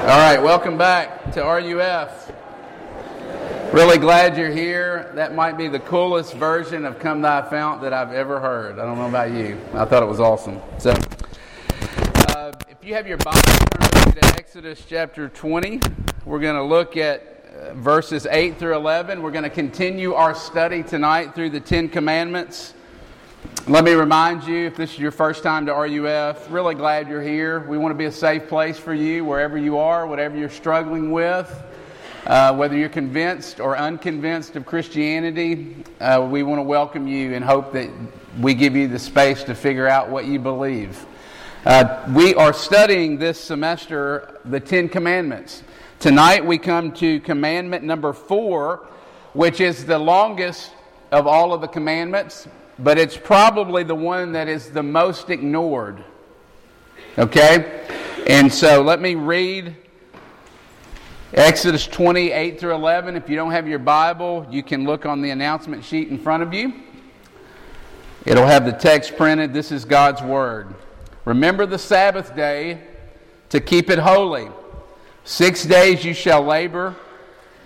All right, welcome back to RUF. Really glad you're here. That might be the coolest version of Come Thy Fount that I've ever heard. I don't know about you. I thought it was awesome. So, if you have your Bible, turn to Exodus chapter 20. We're going to look at verses 8 through 11. We're going to continue our study tonight through the Ten Commandments. Let me remind you, if this is your first time to RUF, really glad you're here. We want to be a safe place for you, wherever you are, whatever you're struggling with, whether you're convinced or unconvinced of Christianity. We want to welcome you and hope that we give you the space to figure out what you believe. We are studying this semester the Ten Commandments. Tonight we come to commandment number 4, which is the longest of all of the commandments, but it's probably the one that is the most ignored. Okay? And so let me read Exodus 20, 8 through 11. If you don't have your Bible, you can look on the announcement sheet in front of you. It'll have the text printed. This is God's Word. Remember the Sabbath day to keep it holy. 6 days you shall labor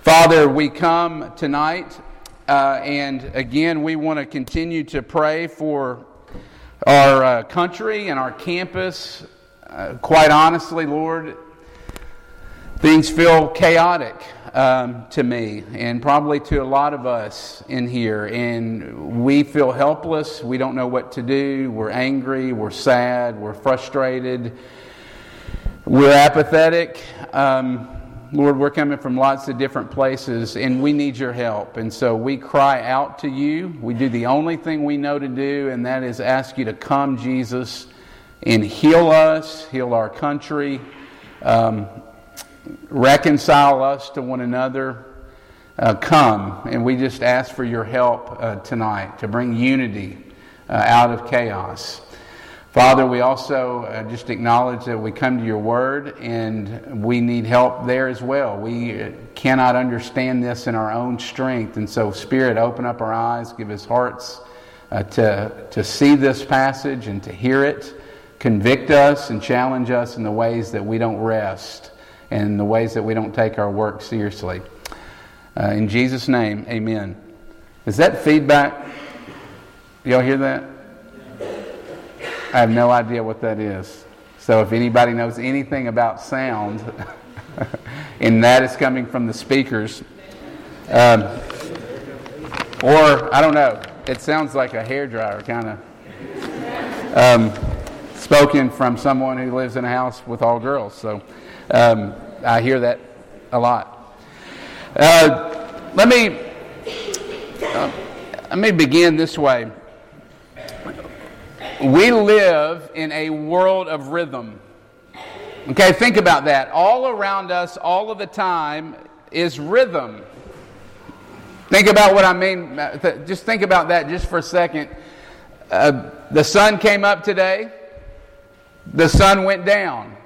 Father, we come tonight, and again, we want to continue to pray for our country and our campus. Quite honestly, Lord, things feel chaotic to me, and probably to a lot of us in here, and we feel helpless. We don't know what to do. We're angry, we're sad, we're frustrated, we're apathetic. Lord, we're coming from lots of different places, and we need your help, and so we cry out to you. We do the only thing we know to do, and that is ask you to come, Jesus, and heal us, heal our country, reconcile us to one another. Come, and we just ask for your help tonight to bring unity out of chaos. Father, we also just acknowledge that we come to your word and we need help there as well. We cannot understand this in our own strength. And so, Spirit, open up our eyes, give us hearts to see this passage and to hear it. Convict us and challenge us in the ways that we don't rest, and the ways that we don't take our work seriously. In Jesus' name, amen. Is that feedback? Y'all hear that? I have no idea what that is. So if anybody knows anything about sound, and that is coming from the speakers, or I don't know, it sounds like a hairdryer kind of. Spoken from someone who lives in a house with all girls, so... I hear that a lot. Let me begin this way. We live in a world of rhythm. Okay, think about that. All around us, all of the time, is rhythm. Think about what I mean. Just think about that just for a second. The sun came up today. The sun went down.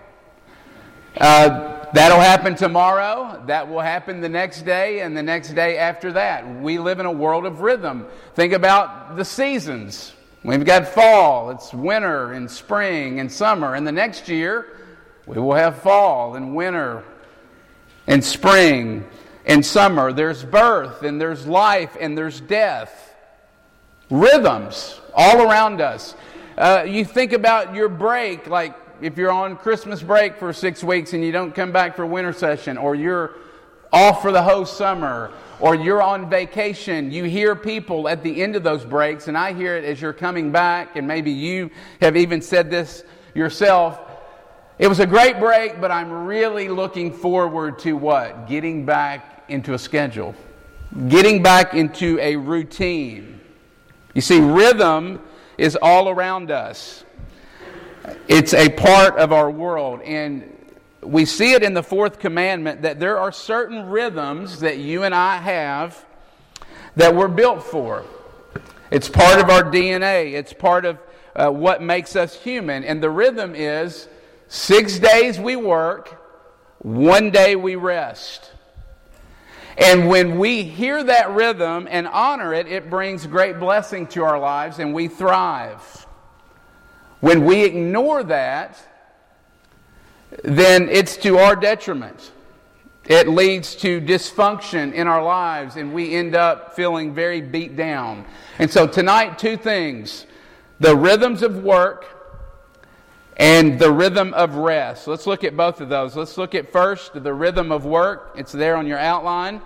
That'll happen tomorrow, that will happen the next day, and the next day after that. We live in a world of rhythm. Think about the seasons. We've got fall, it's winter, and spring, and summer. And the next year, we will have fall, and winter, and spring, and summer. There's birth, and there's life, and there's death. Rhythms all around us. You think about your break, like, if you're on Christmas break for 6 weeks and you don't come back for winter session, or you're off for the whole summer, or you're on vacation, you hear people at the end of those breaks, and I hear it as you're coming back, and maybe you have even said this yourself, it was a great break, but I'm really looking forward to what? Getting back into a schedule. Getting back into a routine. You see, rhythm is all around us. It's a part of our world, and we see it in the fourth commandment that there are certain rhythms that you and I have that we're built for. It's part of our DNA. It's part of what makes us human. And the rhythm is 6 days we work, 1 day we rest. And when we hear that rhythm and honor it, it brings great blessing to our lives and we thrive. When we ignore that, then it's to our detriment. It leads to dysfunction in our lives and we end up feeling very beat down. And so tonight, two things: the rhythms of work and the rhythm of rest. Let's look at both of those. Let's look at first the rhythm of work. It's there on your outline.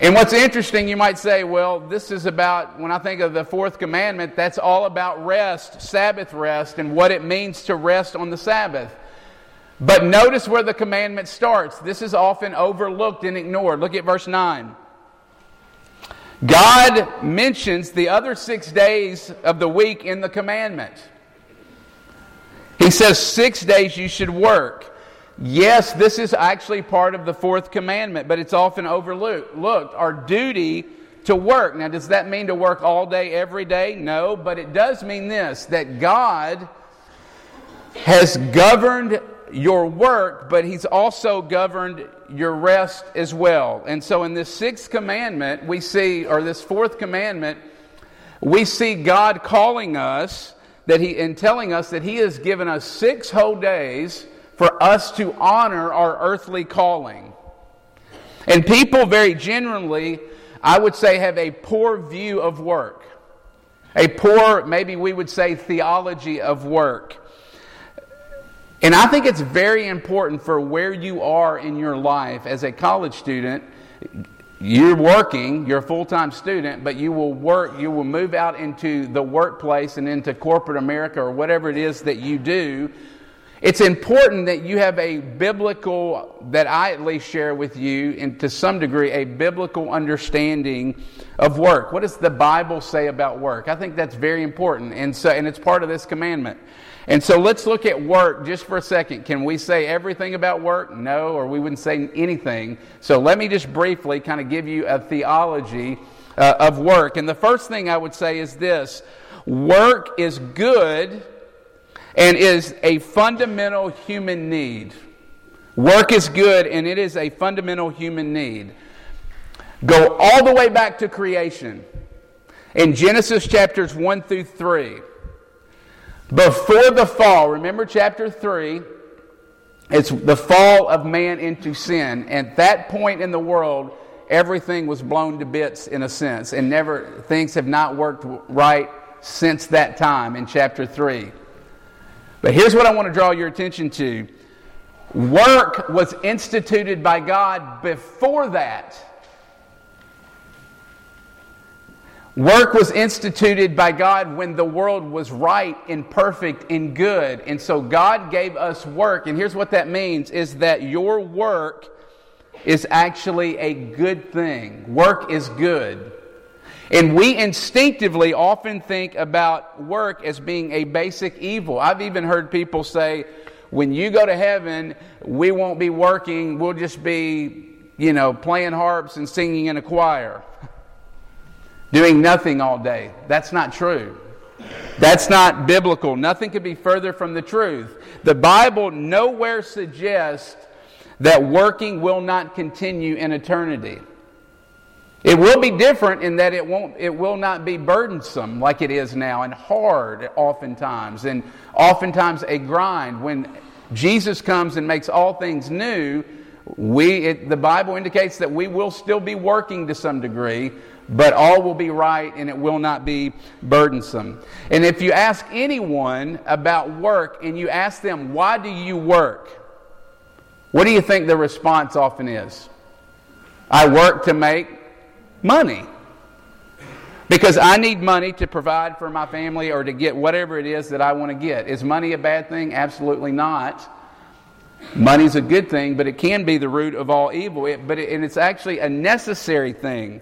And what's interesting, you might say, well, this is about, when I think of the fourth commandment, that's all about rest, Sabbath rest, and what it means to rest on the Sabbath. But notice where the commandment starts. This is often overlooked and ignored. Look at verse 9. God mentions the other 6 days of the week in the commandment. He says 6 days you should work. Yes, this is actually part of the fourth commandment, but it's often overlooked. Look, our duty to work. Now, does that mean to work all day, every day? No, but it does mean this, that God has governed your work, but He's also governed your rest as well. And so in this sixth commandment, we see, or this fourth commandment, we see God calling us that He and telling us that He has given us 6 whole days for us to honor our earthly calling. And people very generally, I would say, have a poor view of work. A poor, maybe we would say, theology of work. And I think it's very important for where you are in your life as a college student. You're working, you're a full-time student, but you will work, you will move out into the workplace and into corporate America or whatever it is that you do. It's important that you have a biblical, that I at least share with you, and to some degree, a biblical understanding of work. What does the Bible say about work? I think that's very important, and it's part of this commandment. And so let's look at work just for a second. Can we say everything about work? No, or we wouldn't say anything. So let me just briefly kind of give you a theology of work. And the first thing I would say is this: work is good and is a fundamental human need. Work is good and it is a fundamental human need. Go all the way back to creation. In Genesis chapters 1 through 3, before the fall, remember chapter 3, it's the fall of man into sin. At that point in the world, everything was blown to bits in a sense, and never things have not worked right since that time in chapter 3. But here's what I want to draw your attention to. Work was instituted by God before that. Work was instituted by God when the world was right and perfect and good. And so God gave us work. And here's what that means, is that your work is actually a good thing. Work is good. And we instinctively often think about work as being a basic evil. I've even heard people say, when you go to heaven, we won't be working, we'll just be, playing harps and singing in a choir, doing nothing all day. That's not true. That's not biblical. Nothing could be further from the truth. The Bible nowhere suggests that working will not continue in eternity. It will be different in that it will not be burdensome like it is now, and hard oftentimes, and oftentimes a grind. When Jesus comes and makes all things new, the Bible indicates that we will still be working to some degree, but all will be right and it will not be burdensome. And if you ask anyone about work and you ask them, why do you work? What do you think the response often is? I work to make money. Because I need money to provide for my family or to get whatever it is that I want to get. Is money a bad thing? Absolutely not. Money's a good thing, but it can be the root of all evil. And it's actually a necessary thing.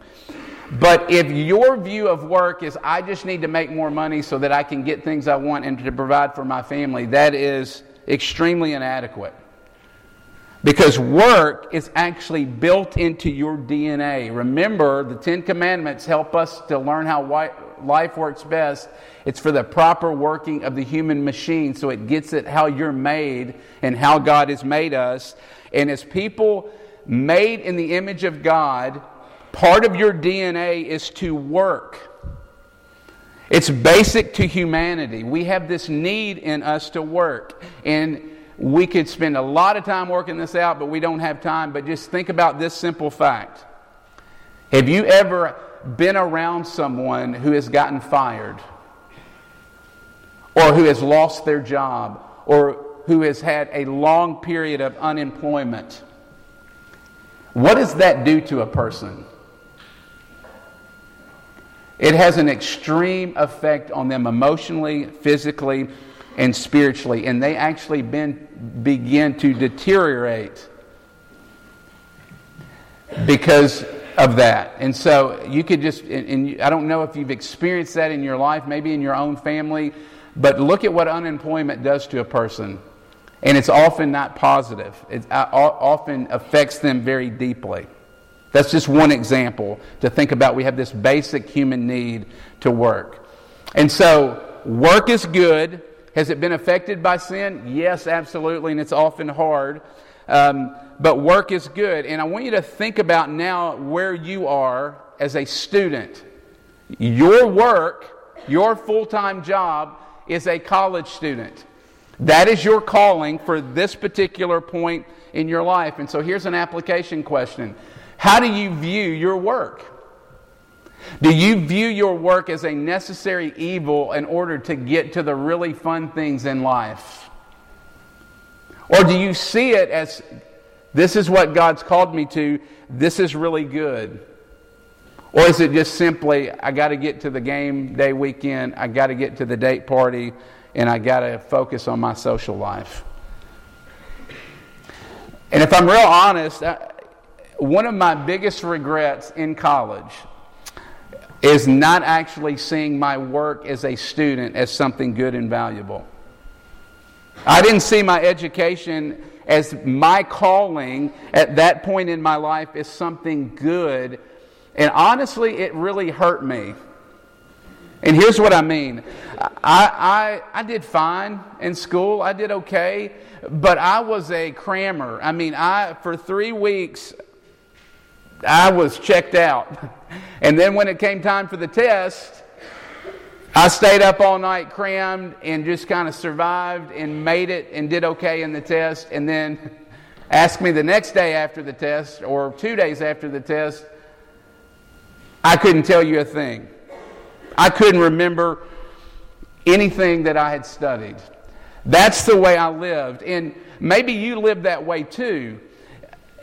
But if your view of work is, I just need to make more money so that I can get things I want and to provide for my family, that is extremely inadequate. Because work is actually built into your DNA. Remember, the Ten Commandments help us to learn how life works best. It's for the proper working of the human machine, so it gets at how you're made and how God has made us. And as people made in the image of God, part of your DNA is to work. It's basic to humanity. We have this need in us to work. And we could spend a lot of time working this out, but we don't have time. But just think about this simple fact. Have you ever been around someone who has gotten fired? Or who has lost their job? Or who has had a long period of unemployment? What does that do to a person? It has an extreme effect on them emotionally, physically, and spiritually, and they actually begin to deteriorate because of that. And so you could just, and I don't know if you've experienced that in your life, maybe in your own family, but look at what unemployment does to a person. And it's often not positive. It often affects them very deeply. That's just one example to think about. We have this basic human need to work. And so work is good. Has it been affected by sin? Yes, absolutely, and it's often hard. But work is good. And I want you to think about now where you are as a student. Your work, your full-time job is a college student. That is your calling for this particular point in your life. And so here's an application question. How do you view your work? Do you view your work as a necessary evil in order to get to the really fun things in life? Or do you see it as, this is what God's called me to, this is really good? Or is it just simply, I got to get to the game day weekend, I got to get to the date party, and I got to focus on my social life? And if I'm real honest, one of my biggest regrets in college is not actually seeing my work as a student as something good and valuable. I didn't see my education as my calling at that point in my life as something good. And honestly, it really hurt me. And here's what I mean. I did fine in school. I did okay. But I was a crammer. I mean, for 3 weeks... I was checked out. And then when it came time for the test, I stayed up all night, crammed, and just kind of survived and made it and did okay in the test. And then asked me the next day after the test or 2 days after the test, I couldn't tell you a thing. I couldn't remember anything that I had studied. That's the way I lived. And maybe you live that way too.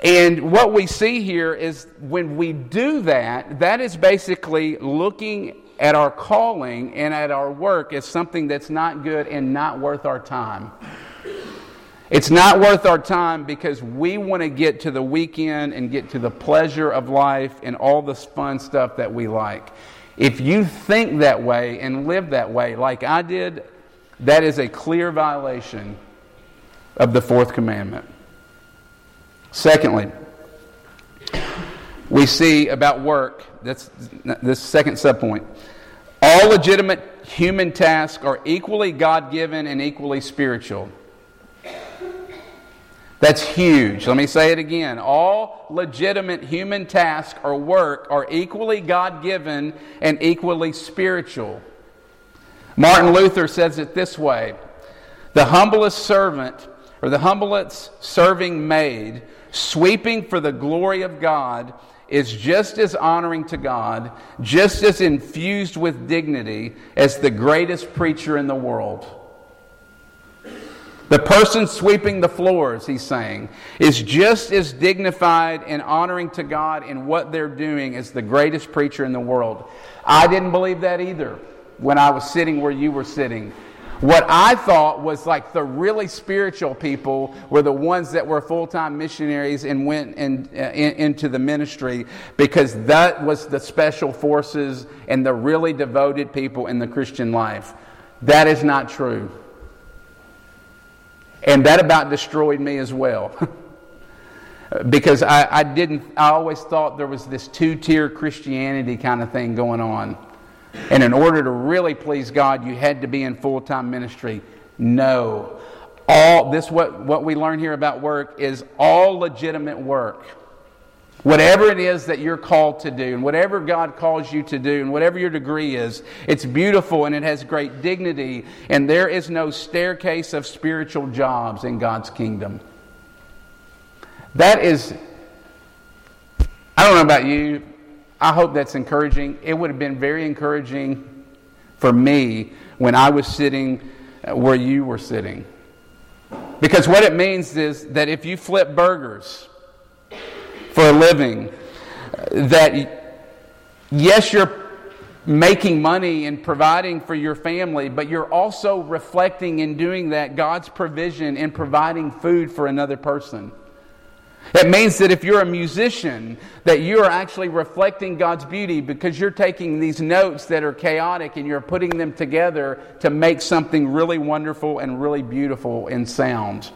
And what we see here is when we do that, that is basically looking at our calling and at our work as something that's not good and not worth our time. It's not worth our time because we want to get to the weekend and get to the pleasure of life and all this fun stuff that we like. If you think that way and live that way like I did, that is a clear violation of the fourth commandment. Secondly, we see about work, that's this second subpoint, all legitimate human tasks are equally God-given and equally spiritual. That's huge. Let me say it again. All legitimate human tasks or work are equally God-given and equally spiritual. Martin Luther says it this way, the humblest serving maid sweeping for the glory of God is just as honoring to God, just as infused with dignity as the greatest preacher in the world. The person sweeping the floors, he's saying, is just as dignified and honoring to God in what they're doing as the greatest preacher in the world. I didn't believe that either when I was sitting where you were sitting. What I thought was like the really spiritual people were the ones that were full-time missionaries and went into the ministry because that was the special forces and the really devoted people in the Christian life. That is not true. And that about destroyed me as well. because I always thought there was this two-tier Christianity kind of thing going on. And in order to really please God, you had to be in full-time ministry. No. All this what we learn here about work is all legitimate work. Whatever it is that you're called to do, and whatever God calls you to do, and whatever your degree is, it's beautiful and it has great dignity, and there is no staircase of spiritual jobs in God's kingdom. That is, I don't know about you, I hope that's encouraging. It would have been very encouraging for me when I was sitting where you were sitting. Because what it means is that if you flip burgers for a living, that yes, you're making money and providing for your family, but you're also reflecting in doing that God's provision in providing food for another person. It means that if you're a musician, that you are actually reflecting God's beauty because you're taking these notes that are chaotic and you're putting them together to make something really wonderful and really beautiful in sound.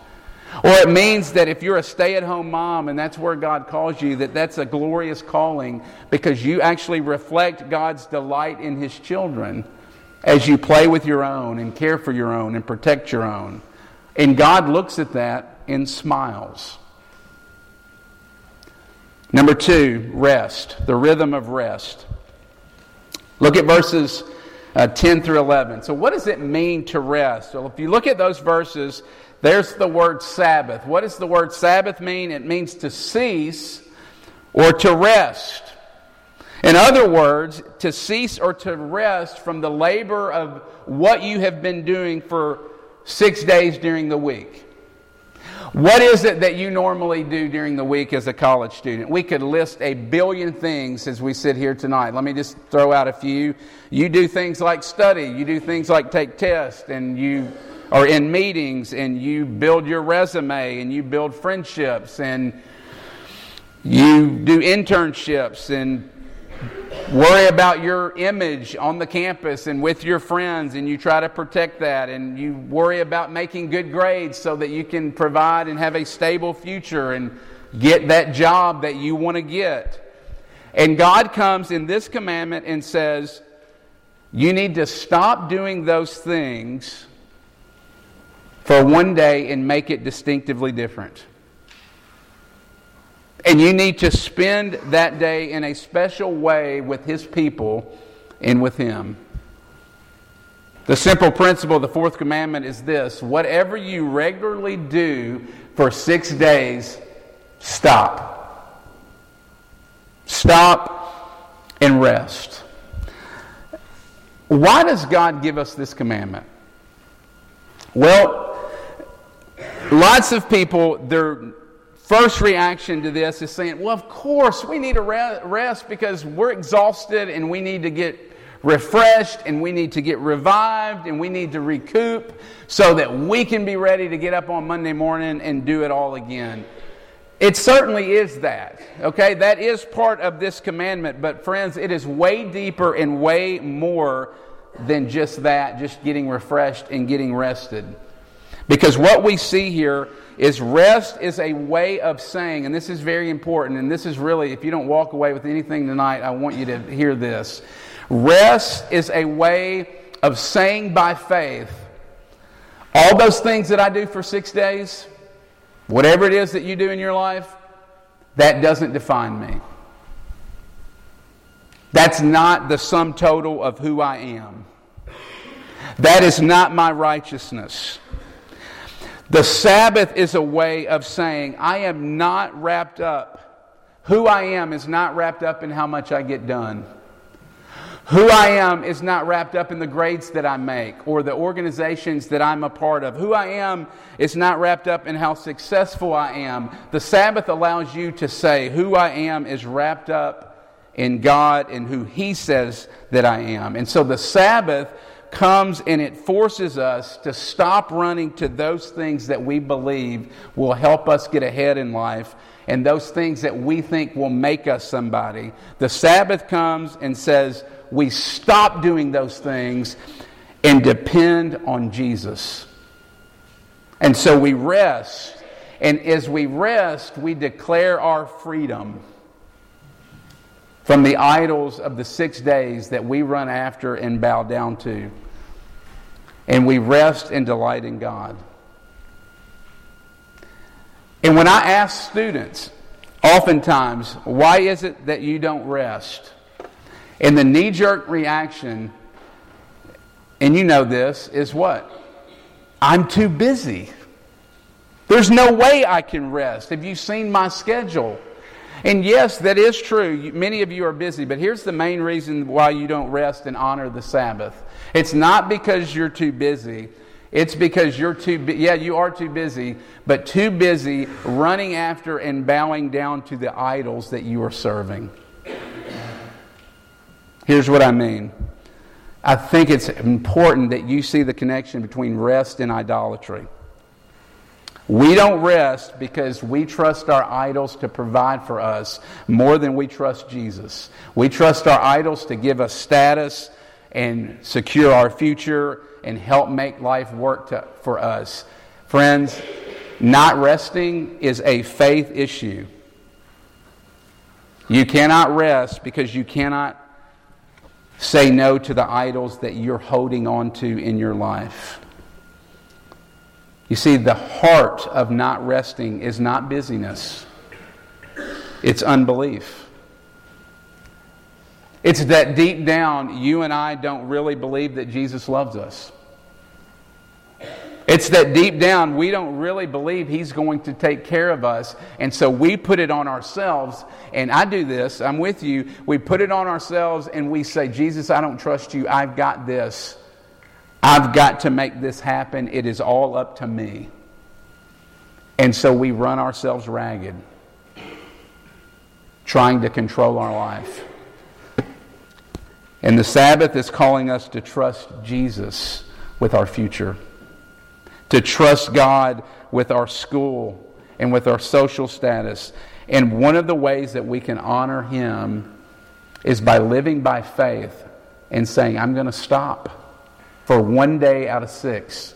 Or it means that if you're a stay-at-home mom and that's where God calls you, that's a glorious calling because you actually reflect God's delight in His children as you play with your own and care for your own and protect your own. And God looks at that and smiles. Number two, rest, the rhythm of rest. Look at verses 10 through 11. So what does it mean to rest? Well, if you look at those verses, there's the word Sabbath. What does the word Sabbath mean? It means to cease or to rest. In other words, to cease or to rest from the labor of what you have been doing for 6 days during the week. What is it that you normally do during the week as a college student? We could list a billion things as we sit here tonight. Let me just throw out a few. You do things like study. You do things like take tests, and you are in meetings, and you build your resume, and you build friendships, and you do internships, and worry about your image on the campus and with your friends, and you try to protect that, and you worry about making good grades so that you can provide and have a stable future and get that job that you want to get. And God comes in this commandment and says, you need to stop doing those things for one day and make it distinctively different. And you need to spend that day in a special way with His people and with Him. The simple principle of the fourth commandment is this: whatever you regularly do for 6 days, stop. Stop and rest. Why does God give us this commandment? Well, lots of people, their first reaction to this is saying, well, of course, we need a rest because we're exhausted and we need to get refreshed and we need to get revived and we need to recoup so that we can be ready to get up on Monday morning and do it all again. It certainly is that, okay? That is part of this commandment, but friends, it is way deeper and way more than just that, just getting refreshed and getting rested. Because what we see here is rest is a way of saying, and this is very important, and this is really, if you don't walk away with anything tonight, I want you to hear this. Rest is a way of saying by faith, all those things that I do for 6 days, whatever it is that you do in your life, that doesn't define me. That's not the sum total of who I am. That is not my righteousness. The Sabbath is a way of saying, I am not wrapped up. Who I am is not wrapped up in how much I get done. Who I am is not wrapped up in the grades that I make or the organizations that I'm a part of. Who I am is not wrapped up in how successful I am. The Sabbath allows you to say, who I am is wrapped up in God and who He says that I am. And so the Sabbath comes and it forces us to stop running to those things that we believe will help us get ahead in life and those things that we think will make us somebody. The Sabbath comes and says we stop doing those things and depend on Jesus. And so we rest And as we rest, we declare our freedom from the idols of the 6 days that we run after and bow down to. And we rest and delight in God. And when I ask students, oftentimes, why is it that you don't rest? And the knee-jerk reaction, and you know this, is what? I'm too busy. There's no way I can rest. Have you seen my schedule? And yes, that is true. Many of you are busy, but here's the main reason why you don't rest and honor the Sabbath. It's not because you're too busy. It's because you're too busy. Yeah, you are too busy, but too busy running after and bowing down to the idols that you are serving. Here's what I mean. I think it's important that you see the connection between rest and idolatry. We don't rest because we trust our idols to provide for us more than we trust Jesus. We trust our idols to give us status and secure our future and help make life work for us. Friends, not resting is a faith issue. You cannot rest because you cannot say no to the idols that you're holding on to in your life. You see, the heart of not resting is not busyness. It's unbelief. It's that deep down, you and I don't really believe that Jesus loves us. It's that deep down, we don't really believe He's going to take care of us. And so we put it on ourselves. And I do this. I'm with you. We put it on ourselves and we say, Jesus, I don't trust you. I've got this. I've got to make this happen. It is all up to me. And so we run ourselves ragged, trying to control our life. And the Sabbath is calling us to trust Jesus with our future, to trust God with our school and with our social status. And one of the ways that we can honor Him is by living by faith and saying, I'm going to stop for 1 day out of 6.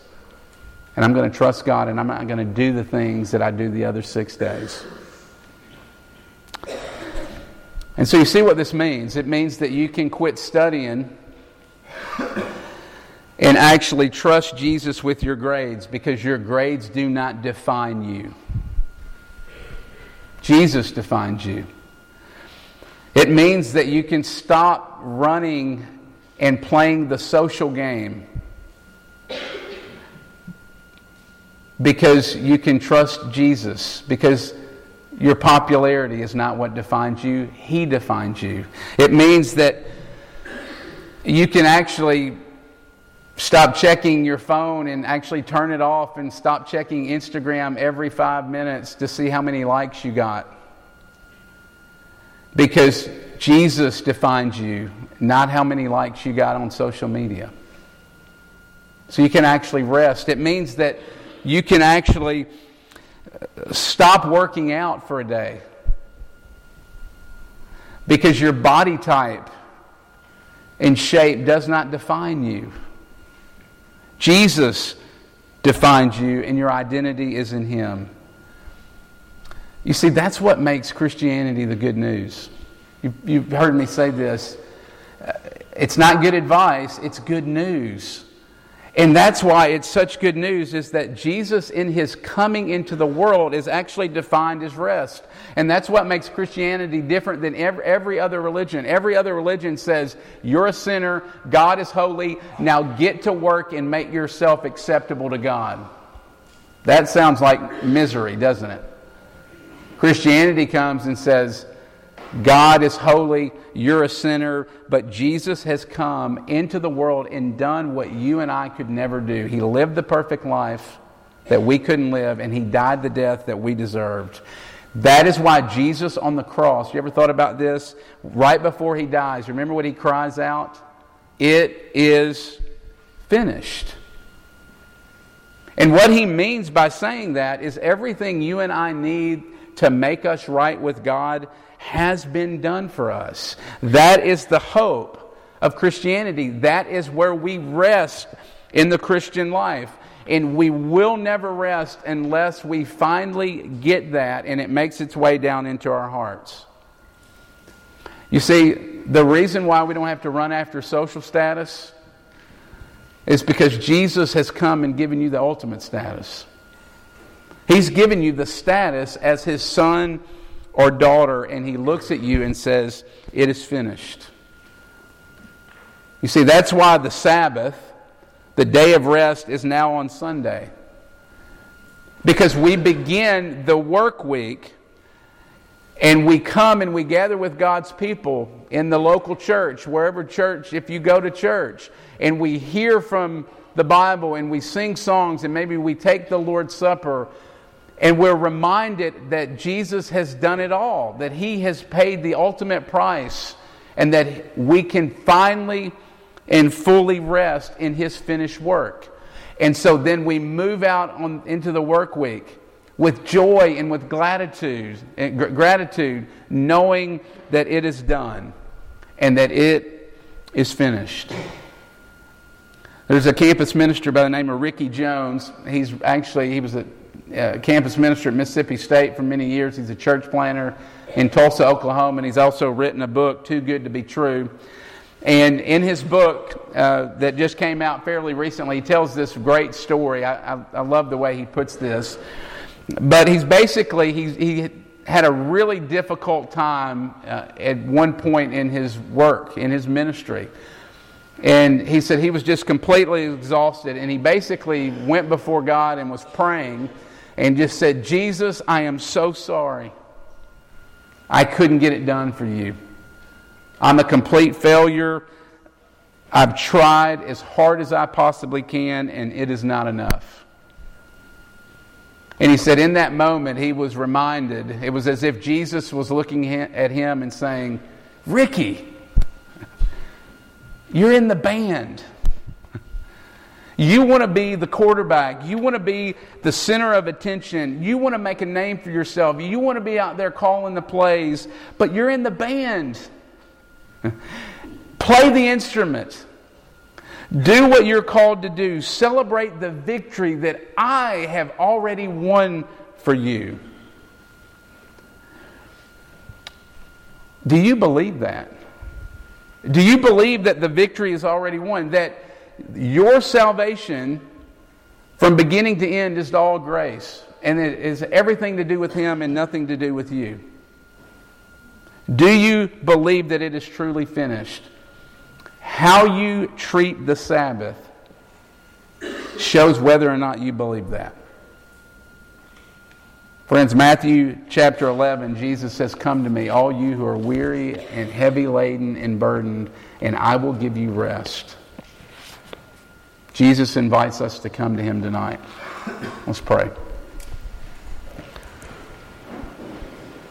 And I'm going to trust God, and I'm not going to do the things that I do the other 6 days. And so you see what this means. It means that you can quit studying and actually trust Jesus with your grades, because your grades do not define you. Jesus defines you. It means that you can stop running and playing the social game, because you can trust Jesus, because your popularity is not what defines you. He defines you. It means that you can actually stop checking your phone and actually turn it off and stop checking Instagram every 5 minutes to see how many likes you got. Because Jesus defines you, not how many likes you got on social media. So you can actually rest. It means that you can actually stop working out for a day, because your body type and shape does not define you. Jesus defines you, and your identity is in Him. You see, that's what makes Christianity the good news. You've heard me say this. It's not good advice, it's good news. And that's why it's such good news, is that Jesus in His coming into the world is actually defined as rest. And that's what makes Christianity different than every other religion. Every other religion says, you're a sinner, God is holy, now get to work and make yourself acceptable to God. That sounds like misery, doesn't it? Christianity comes and says, God is holy, you're a sinner, but Jesus has come into the world and done what you and I could never do. He lived the perfect life that we couldn't live, and He died the death that we deserved. That is why Jesus on the cross, you ever thought about this? Right before He dies, remember what He cries out? It is finished. And what He means by saying that is everything you and I need to make us right with God has been done for us. That is the hope of Christianity. That is where we rest in the Christian life. And we will never rest unless we finally get that and it makes its way down into our hearts. You see, the reason why we don't have to run after social status is because Jesus has come and given you the ultimate status. He's given you the status as His son or daughter, and He looks at you and says, "It is finished." You see, that's why the Sabbath, the day of rest, is now on Sunday. Because we begin the work week and we come and we gather with God's people in the local church, wherever church, if you go to church, and we hear from the Bible and we sing songs and maybe we take the Lord's Supper, and we're reminded that Jesus has done it all, that He has paid the ultimate price, and that we can finally and fully rest in His finished work. And so then we move out into the work week with joy and with gratitude, knowing that it is done and that it is finished. There's a campus minister by the name of Ricky Jones. He was a campus minister at Mississippi State for many years. He's a church planter in Tulsa, Oklahoma, and he's also written a book, Too Good to Be True. And in his book that just came out fairly recently, he tells this great story. I love the way he puts this. But he had a really difficult time at one point in his work, in his ministry. And he said he was just completely exhausted. And he basically went before God and was praying and just said, "Jesus, I am so sorry. I couldn't get it done for you. I'm a complete failure. I've tried as hard as I possibly can, and it is not enough." And he said in that moment he was reminded, it was as if Jesus was looking at him and saying, "Ricky, you're in the band. You want to be the quarterback. You want to be the center of attention. You want to make a name for yourself. You want to be out there calling the plays, but you're in the band. Play the instrument. Do what you're called to do. Celebrate the victory that I have already won for you." Do you believe that? Do you believe that the victory is already won? That your salvation from beginning to end is all grace, and it is everything to do with Him and nothing to do with you? Do you believe that it is truly finished? How you treat the Sabbath shows whether or not you believe that. Friends, Matthew chapter 11, Jesus says, "Come to me, all you who are weary and heavy laden and burdened, and I will give you rest." Jesus invites us to come to Him tonight. Let's pray.